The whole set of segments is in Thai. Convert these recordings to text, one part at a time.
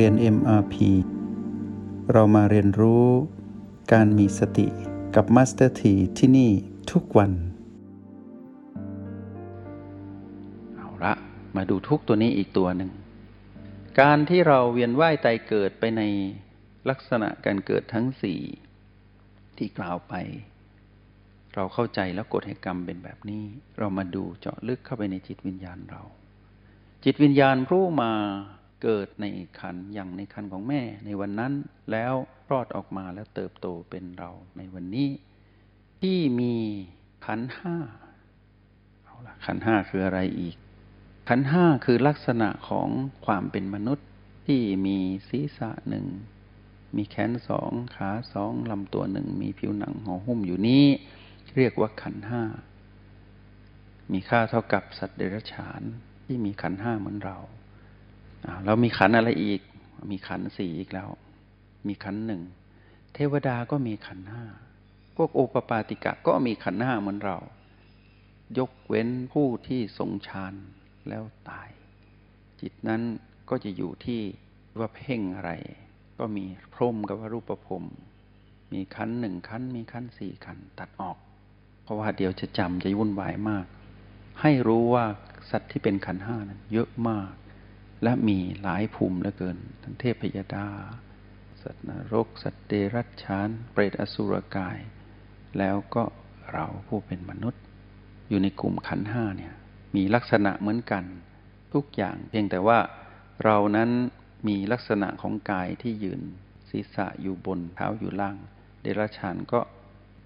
เรียน MRP เรามาเรียนรู้การมีสติกับ Master T ที่นี่ทุกวันเอาละมาดูทุกตัวนี้อีกตัวหนึ่งการที่เราเวียนว่ายตายเกิดไปในลักษณะการเกิดทั้งสี่ที่กล่าวไปเราเข้าใจแล้วกฎแห่งกรรมเป็นแบบนี้เรามาดูเจาะลึกเข้าไปในจิตวิญญาณเราจิตวิญญาณรู้มาเกิดในขันธ์อย่างในขันธ์ของแม่ในวันนั้นแล้วคลอดออกมาแล้วเติบโตเป็นเราในวันนี้ที่มีขันธ์ห้าเอาล่ะขันธ์ห้าคืออะไรอีกขันธ์ห้าคือลักษณะของความเป็นมนุษย์ที่มีศีรษะหนึ่งมีแขนสองขาสองลำตัวหนึ่งมีผิวหนังห่อหุ้มอยู่นี้เรียกว่าขันธ์ห้ามีค่าเท่ากับสัตว์เดรัจฉานที่มีขันธ์ห้าเหมือนเราเรามีขันธ์อะไรอีกมีขันธ์สี่อีกแล้วมีขันธ์หนึ่งเทวดาก็มีขันธ์ห้าพวกโอปปาติกะก็มีขันธ์ห้าเหมือนเรายกเว้นผู้ที่ทรงฌานแล้วตายจิตนั้นก็จะอยู่ที่ว่าเพ่งอะไรก็มีพรหมกับรูปพรหมมีขันธ์หนึ่งขันธ์มีขันธ์สี่ขันธ์ตัดออกเพราะว่าเดี๋ยวจะจำจะวุ่นวายมากให้รู้ว่าสัตว์ที่เป็นขันธ์ห้านั้นเยอะมากและมีหลายภูมิเหลือเกินทั้งเทพยดาสัตว์นรกสัตว์เดรัจฉานเปรตอสุรกายแล้วก็เราผู้เป็นมนุษย์อยู่ในกลุ่มขันธ์ห้าเนี่ยมีลักษณะเหมือนกันทุกอย่างเพียงแต่ว่าเรานั้นมีลักษณะของกายที่ยืนศีรษะอยู่บนเท้าอยู่ล่างเดรัจฉานก็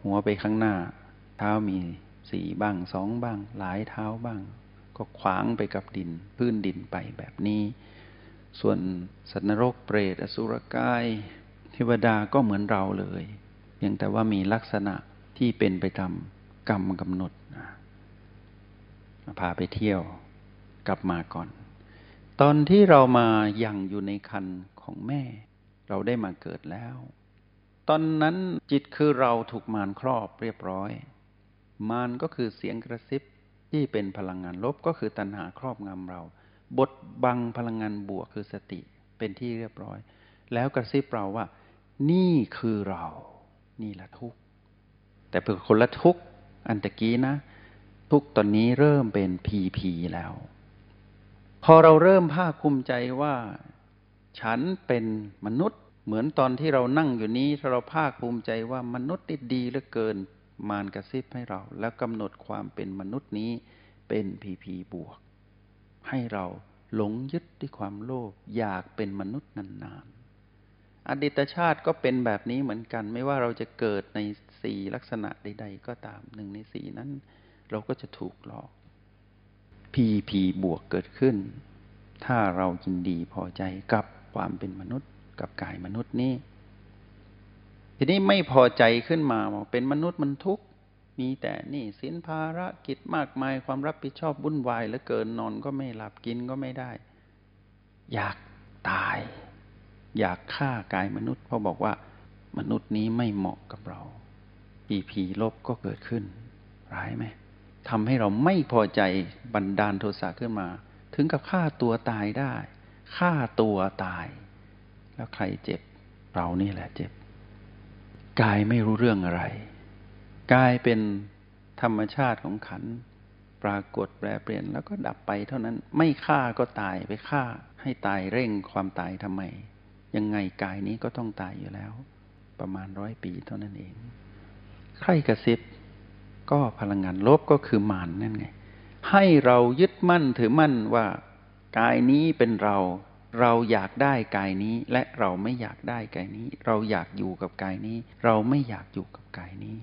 หัวไปข้างหน้าเท้ามีสี่บ้างสองบ้างหลายเท้าบ้างก็ขวางไปกับดินพื้นดินไปแบบนี้ส่วนสัตว์นรกเปรตอสุรกายเทวดาก็เหมือนเราเลยเพียงแต่ว่ามีลักษณะที่เป็นไปตามกรรมกำหนดพาไปเที่ยวกลับมาก่อนตอนที่เรามายังอยู่ในครรภ์ของแม่เราได้มาเกิดแล้วตอนนั้นจิตคือเราถูกมารครอบเรียบร้อยมารก็คือเสียงกระซิบที่เป็นพลังงานลบก็คือตัณหาครอบงำเราบดบังพลังงานบวกคือสติเป็นที่เรียบร้อยแล้วกระซิบเราว่านี่คือเรานี่ละทุกข์แต่เพื่อคนละทุกข์อันตะกี้นะทุกตอนนี้เริ่มเป็นผีแล้วพอเราเริ่มภาคภูมิใจว่าฉันเป็นมนุษย์เหมือนตอนที่เรานั่งอยู่นี้ถ้าเราภาคภูมิใจว่ามนุษย์ดีเหลือเกินมารกระซิบให้เราแล้วกำหนดความเป็นมนุษย์นี้เป็นผีบวกให้เราหลงยึดด้วยความโลภอยากเป็นมนุษย์นานๆอดีตชาติก็เป็นแบบนี้เหมือนกันไม่ว่าเราจะเกิดในสี่ลักษณะใดๆก็ตามหนึ่งในสี่นั้นเราก็จะถูกหลอกผีบวกเกิดขึ้นถ้าเรายินดีพอใจกับความเป็นมนุษย์กับกายมนุษย์นี้ทีนี้ไม่พอใจขึ้นมาบอกเป็นมนุษย์มันทุกข์มีแต่หนี้สินภาระกิจมากมายความรับผิดชอบวุ่นวายเหลือเกินนอนก็ไม่หลับกินก็ไม่ได้อยากตายอยากฆ่ากายมนุษย์เพราะบอกว่ามนุษย์นี้ไม่เหมาะกับเราผีลบก็เกิดขึ้นร้ายไหมทำให้เราไม่พอใจบันดาลโทสะขึ้นมาถึงกับฆ่าตัวตายได้ฆ่าตัวตายแล้วใครเจ็บเรานี่แหละเจ็บกายไม่รู้เรื่องอะไรกายเป็นธรรมชาติของขันธ์ปรากฏแปรเปลี่ยนแล้วก็ดับไปเท่านั้นไม่ฆ่าก็ตายไปฆ่าให้ตายเร่งความตายทำไมยังไงกายนี้ก็ต้องตายอยู่แล้วประมาณ100 ปีเท่านั้นเองใครกระซิบก็พลังงานลบก็คือมารนั่นไงให้เรายึดมั่นถือมั่นว่ากายนี้เป็นเราเราอยากได้กายนี้และเราไม่อยากได้กายนี้เราอยากอยู่กับกายนี้เราไม่อยากอยู่กับกายนี้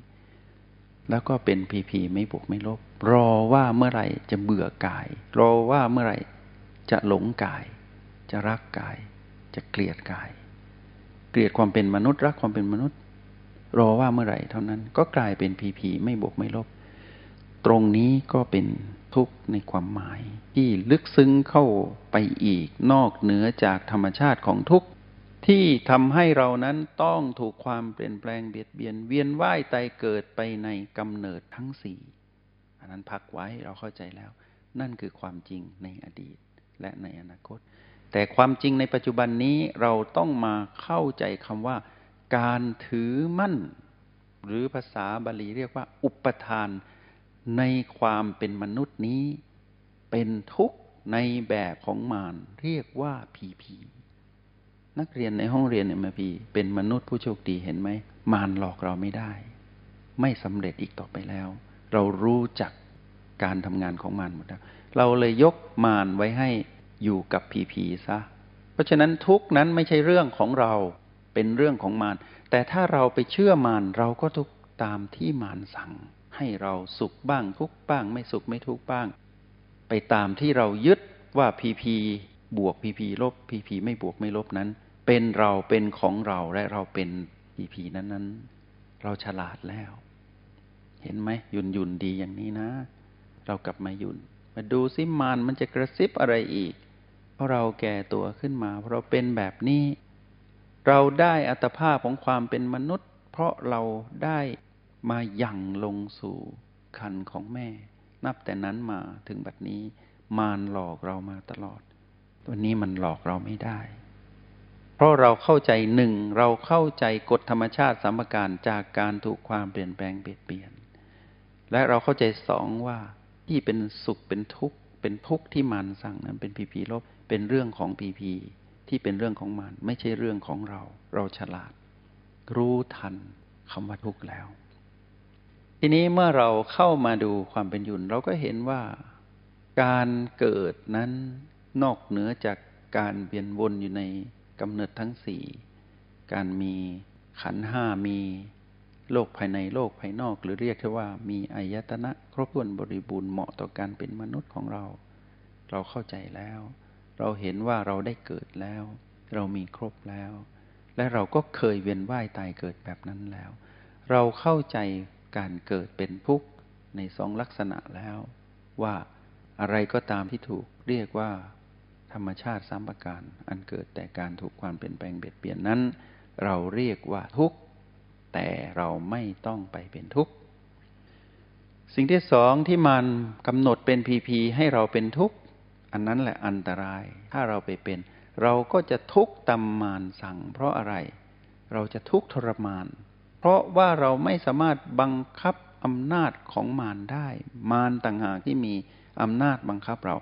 แล้วก็เป็นผีไม่บวกไม่ลบรอว่าเมื่อไหร่จะเบื่อกายรอว่าเมื่อไหร่จะหลงกายจะรักกายจะเกลียดกายเกลียดความเป็นมนุษย์รักความเป็นมนุษย์รอว่าเมื่อไหร่เท่านั้นก็กลายเป็นผีไม่บวกไม่ลบตรงนี้ก็เป็นทุกข์ในความหมายที่ลึกซึ้งเข้าไปอีกนอกเหนือจากธรรมชาติของทุกข์ที่ทำให้เรานั้นต้องถูกความเปลี่ยนแปลงเบียดเบียนเวียนว่ายตายเกิดไปในกำเนิดทั้งสี่อันนั้นพักไว้เราเข้าใจแล้วนั่นคือความจริงในอดีตและในอนาคต แต่ความจริงในปัจจุบันนี้เราต้องมาเข้าใจคำว่าการถือมั่นหรือภาษาบาลีเรียกว่าอุปทานในความเป็นมนุษย์นี้เป็นทุกข์ในแบบของมารเรียกว่าผีผีนักเรียนในห้องเรียน MP เป็นมนุษย์ผู้โชคดีเห็นไหมมารหลอกเราไม่ได้ไม่สำเร็จอีกต่อไปแล้วเรารู้จักการทำงานของมารหมดแล้วเราเลยยกมารไว้ให้อยู่กับผีๆซะเพราะฉะนั้นทุกข์นั้นไม่ใช่เรื่องของเราเป็นเรื่องของมารแต่ถ้าเราไปเชื่อมารเราก็ทุกข์ตามที่มารสั่งให้เราสุขบ้างทุกข์บ้างไม่สุขไม่ทุกข์บ้างไปตามที่เรายึดว่าผีๆบวกผีๆลบผีๆไม่บวกไม่ลบนั้นเป็นเราเป็นของเราและเราเป็นผีๆนั้นเราฉลาดแล้วเห็นไหมยุ่นดีอย่างนี้นะเรากลับมายุ่นมาดูซิมารมันจะกระซิบอะไรอีกเพราะเราแก่ตัวขึ้นมาเพราะเราเป็นแบบนี้เราได้อัตภาพของความเป็นมนุษย์เพราะเราได้มาหยั่งลงสู่ครรภ์ของแม่นับแต่นั้นมาถึงบัดนี้มารหลอกเรามาตลอดตัวนี้มันหลอกเราไม่ได้เพราะเราเข้าใจหนึ่งเราเข้าใจกฎธรรมชาติสามประการจากการถูกความเปลี่ยนแปลงเปลี่ยนและเราเข้าใจสองว่าที่เป็นสุขเป็นทุกข์ที่มารสั่งนั้นเป็นผีลบเป็นเรื่องของผีที่เป็นเรื่องของมารไม่ใช่เรื่องของเราเราฉลาดรู้ทันคำว่าทุกข์แล้วทีนี้เมื่อเราเข้ามาดูความเป็นอยู่เราก็เห็นว่าการเกิดนั้นนอกเหนือจากการเวียนวนอยู่ในกำเนิดทั้งสี่การมีขันธ์ห้ามีโลกภายในโลกภายนอกหรือเรียกว่ามีอายตนะครบถ้วนบริบูรณ์เหมาะต่อการเป็นมนุษย์ของเราเราเข้าใจแล้วเราเห็นว่าเราได้เกิดแล้วเรามีครบแล้วและเราก็เคยเวียนว่ายตายเกิดแบบนั้นแล้วเราเข้าใจการเกิดเป็นทุกข์ในสองลักษณะแล้วว่าอะไรก็ตามที่ถูกเรียกว่าธรรมชาติสามประการอันเกิดแต่การถูกความเปลี่ยนแปลงเบียดเบียนนั้นเราเรียกว่าทุกข์แต่เราไม่ต้องไปเป็นทุกข์สิ่งที่สองที่มันกำหนดเป็นผีๆให้เราเป็นทุกข์อันนั้นแหละอันตรายถ้าเราไปเป็นเราก็จะทุกข์ตามมารสั่งเพราะอะไรเราจะทุกข์ทรมานเพราะว่าเราไม่สามารถบังคับอำนาจของมารได้มารต่างหากที่มีอำนาจบังคับเรา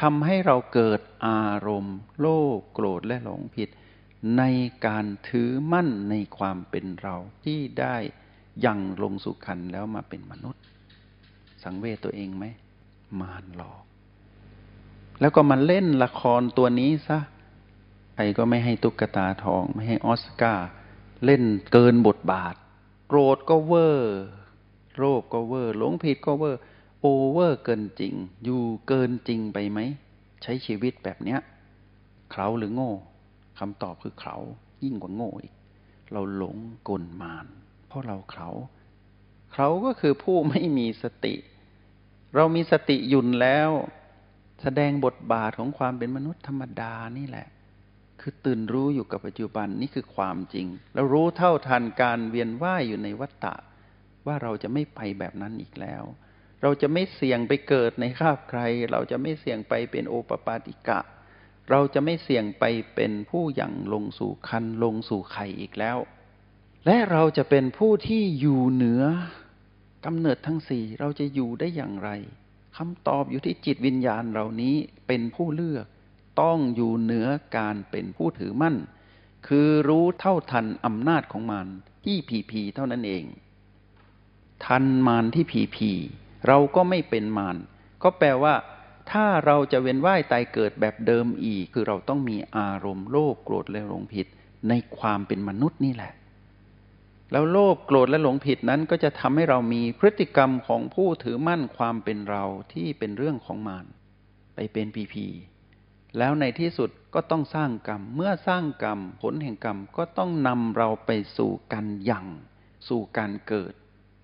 ทำให้เราเกิดอารมณ์โลภโกรธและหลงผิดในการถือมั่นในความเป็นเราที่ได้ยังลงสู่ขันแล้วมาเป็นมนุษย์สังเวชตัวเองไหมมารหลอกแล้วก็มาเล่นละครตัวนี้ซะใครก็ไม่ให้ตุ๊กตาทองไม่ให้ออสการ์เล่นเกินบทบาทโกรธก็เวอร์โลภก็เวอร์หลงผิดก็เวอร์โอเวอร์เกินจริงอยู่เกินจริงไปไหมใช้ชีวิตแบบเนี้ยเคล้าหรือโง่คำตอบคือเขายิ่งกว่าโง่อีกเราหลงกลมารเพราะเราเขาก็คือผู้ไม่มีสติเรามีสติหยุ่นแล้วแสดงบทบาทของความเป็นมนุษย์ธรรมดานี่แหละคือตื่นรู้อยู่กับปัจจุบันนี่คือความจริงแล้วรู้เท่าทันการเวียนว่ายอยู่ในวัฏฏะว่าเราจะไม่ไปแบบนั้นอีกแล้วเราจะไม่เสี่ยงไปเกิดในคราบใครเราจะไม่เสี่ยงไปเป็นโอปปาติกะเราจะไม่เสี่ยงไปเป็นผู้ยังลงสู่คันลงสู่ไข่อีกแล้วและเราจะเป็นผู้ที่อยู่เหนือกำเนิดทั้งสี่เราจะอยู่ได้อย่างไรคำตอบอยู่ที่จิตวิญญาณเหล่านี้เป็นผู้เลือกต้องอยู่เหนือการเป็นผู้ถือมั่นคือรู้เท่าทันอำนาจของมารที่ผีๆเท่านั้นเองทันมารที่ผีๆเราก็ไม่เป็นมารก็แปลว่าถ้าเราจะเวียนว่ายตายเกิดแบบเดิมอีกคือเราต้องมีอารมณ์โลภโกรธและหลงผิดในความเป็นมนุษย์นี่แหละแล้วโลภโกรธและหลงผิดนั้นก็จะทำให้เรามีพฤติกรรมของผู้ถือมั่นความเป็นเราที่เป็นเรื่องของมารไปเป็นผีๆแล้วในที่สุดก็ต้องสร้างกรรมเมื่อสร้างกรรมผลแห่งกรรมก็ต้องนำเราไปสู่การยังสู่การเกิด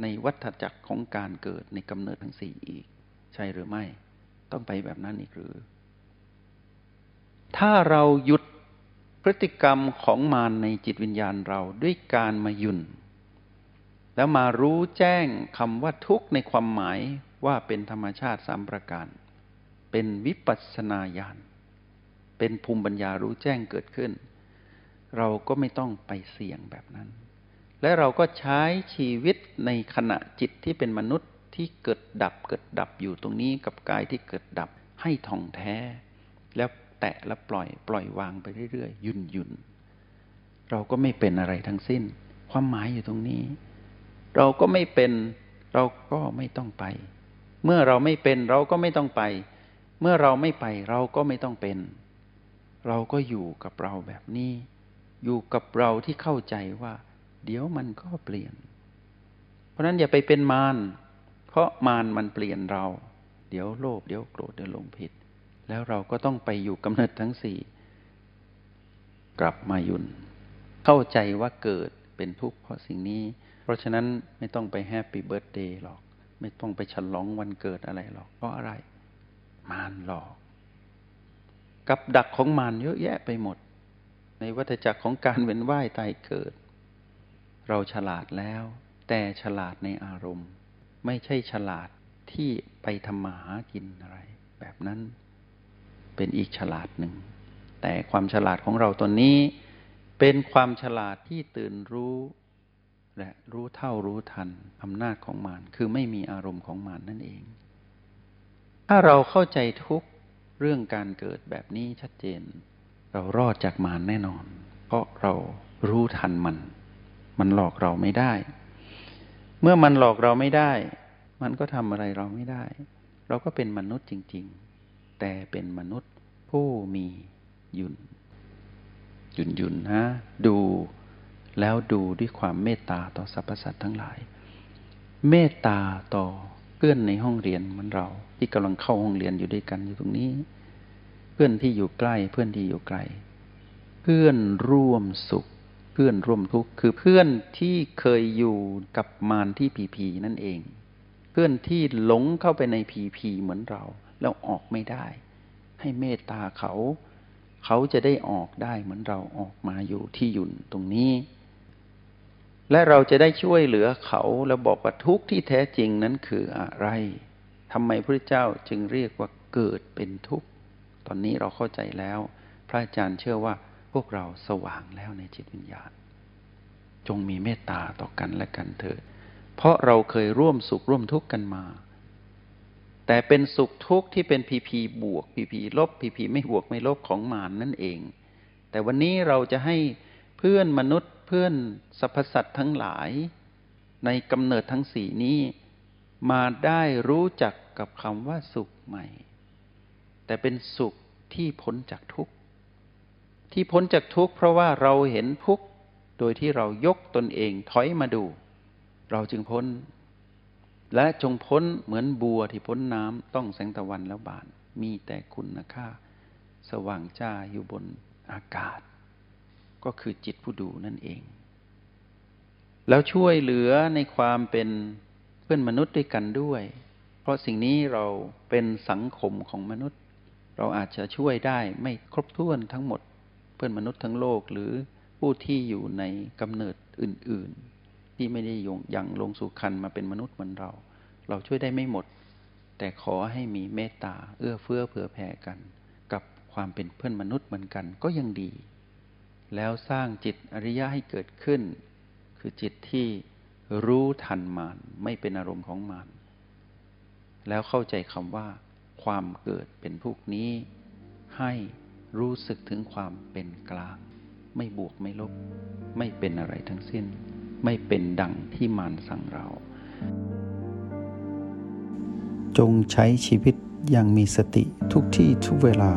ในวัฏจักรของการเกิดในกำเนิดทั้งสี่อีกใช่หรือไม่ต้องไปแบบนั้นอีกหรือถ้าเราหยุดพฤติกรรมของมารในจิตวิญญาณเราด้วยการมายุ่นแล้วมารู้แจ้งคำว่าทุกข์ในความหมายว่าเป็นธรรมชาติสามประการเป็นวิปัสสนาญาณ เป็นภูมิปัญญารู้แจ้งเกิดขึ้นเราก็ไม่ต้องไปเสี่ยงแบบนั้นและเราก็ใช้ชีวิตในขณะจิตที่เป็นมนุษย์ที่เกิดดับอยู่ตรงนี้กับกายที่เกิดดับให้ท่องแท้แล้วแตะแล้วปล่อยวางไปเรื่อยๆยุ่นเราก็ไม่เป็นอะไรทั้งสิ้นความหมายอยู่ตรงนี้เราก็ไม่เป็นเราก็ไม่ต้องไปเมื่อเราไม่เป็นเราก็ไม่ต้องไปเมื่อเราไม่ไปเราก็ไม่ต้องเป็นเราก็อยู่กับเราแบบนี้อยู่กับเราที่เข้าใจว่าเดี๋ยวมันก็เปลี่ยนเพราะนั้นอย่าไปเป็นมารเพราะมารมันเปลี่ยนเราเดี๋ยวโลภเดี๋ยวโกรธเดี๋ยวหลงผิดแล้วเราก็ต้องไปอยู่กำเนิดทั้งสี่กลับมายุ่นเข้าใจว่าเกิดเป็นทุกข์เพราะสิ่งนี้เพราะฉะนั้นไม่ต้องไปแฮปปี้เบิร์ธเดย์หรอกไม่ต้องไปฉลองวันเกิดอะไรหรอกเพราะอะไรมารหลอกกับดักของมารเยอะแยะไปหมดในวัฏจักรของการเวียนว่ายตายเกิดเราฉลาดแล้วแต่ฉลาดในอารมณ์ไม่ใช่ฉลาดที่ไปทำมาหากินอะไรแบบนั้นเป็นอีกฉลาดหนึ่งแต่ความฉลาดของเราตอนนี้เป็นความฉลาดที่ตื่นรู้และรู้เท่ารู้ทันอำนาจของมารคือไม่มีอารมณ์ของมารนั่นเองถ้าเราเข้าใจทุกเรื่องการเกิดแบบนี้ชัดเจนเรารอดจากมารแน่นอนเพราะเรารู้ทันมันหลอกเราไม่ได้เมื่อมันหลอกเราไม่ได้มันก็ทำอะไรเราไม่ได้เราก็เป็นมนุษย์จริงๆแต่เป็นมนุษย์ผู้มีหยุ่นนะดูแล้วดูด้วยความเมตตาต่อสรรพสัตว์ทั้งหลายเมตตาต่อเพื่อนในห้องเรียนเหมือนเราที่กำลังเข้าห้องเรียนอยู่ด้วยกันอยู่ตรงนี้เพื่อนที่อยู่ใกล้เพื่อนที่อยู่ไกลเพื่อนร่วมสุขเพื่อนร่วมทุกข์คือเพื่อนที่เคยอยู่กับมารที่ผีนั่นเองเพื่อนที่หลงเข้าไปในผีเหมือนเราแล้วออกไม่ได้ให้เมตตาเขาจะได้ออกได้เหมือนเราออกมาอยู่ที่หยุ่นตรงนี้และเราจะได้ช่วยเหลือเขาแล้วบอกว่าทุกข์ที่แท้จริงนั้นคืออะไรทำไมพระพุทธเจ้าจึงเรียกว่าเกิดเป็นทุกข์ตอนนี้เราเข้าใจแล้วพระอาจารย์เชื่อว่าพวกเราสว่างแล้วในจิตวิญญาณจงมีเมตตาต่อกันและกันเถิดเพราะเราเคยร่วมสุขร่วมทุกข์กันมาแต่เป็นสุขทุกข์ที่เป็นผีบวกผีลบผีไม่บวกไม่ลบของมารนั่นเองแต่วันนี้เราจะให้เพื่อนมนุษย์เพื่อนสรรพสัตว์ทั้งหลายในกำเนิดทั้งสี่นี้มาได้รู้จักกับคำว่าสุขใหม่แต่เป็นสุขที่พ้นจากทุกข์ที่พ้นจากทุกข์เพราะว่าเราเห็นทุกข์โดยที่เรายกตนเองถอยมาดูเราจึงพ้นและจงพ้นเหมือนบัวที่พ้นน้ำต้องแสงตะวันแล้วบานมีแต่คุณค่าสว่างจ้าอยู่บนอากาศก็คือจิตผู้ดูนั่นเองแล้วช่วยเหลือในความเป็นเพื่อนมนุษย์ด้วยกันด้วยเพราะสิ่งนี้เราเป็นสังคมของมนุษย์เราอาจจะช่วยได้ไม่ครบถ้วนทั้งหมดเพื่อนมนุษย์ทั้งโลกหรือผู้ที่อยู่ในกำเนิดอื่นๆที่ไม่ได้ยังลงสู่ครรภ์มาเป็นมนุษย์เหมือนเราช่วยได้ไม่หมดแต่ขอให้มีเมตตาเอื้อเฟื้อเผื่อแผ่กันกับความเป็นเพื่อนมนุษย์เหมือนกันก็ยังดีแล้วสร้างจิตอริยะให้เกิดขึ้นคือจิตที่รู้ทันมารไม่เป็นอารมณ์ของมารแล้วเข้าใจคำว่าความเกิดเป็นพวกนี้ให้รู้สึกถึงความเป็นกลางไม่บวกไม่ลบไม่เป็นอะไรทั้งสิ้นไม่เป็นดังที่มารสั่งเราจงใช้ชีวิตอย่างมีสติทุกที่ทุกเวลา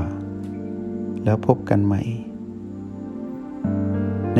แล้วพบกันใหม่ใน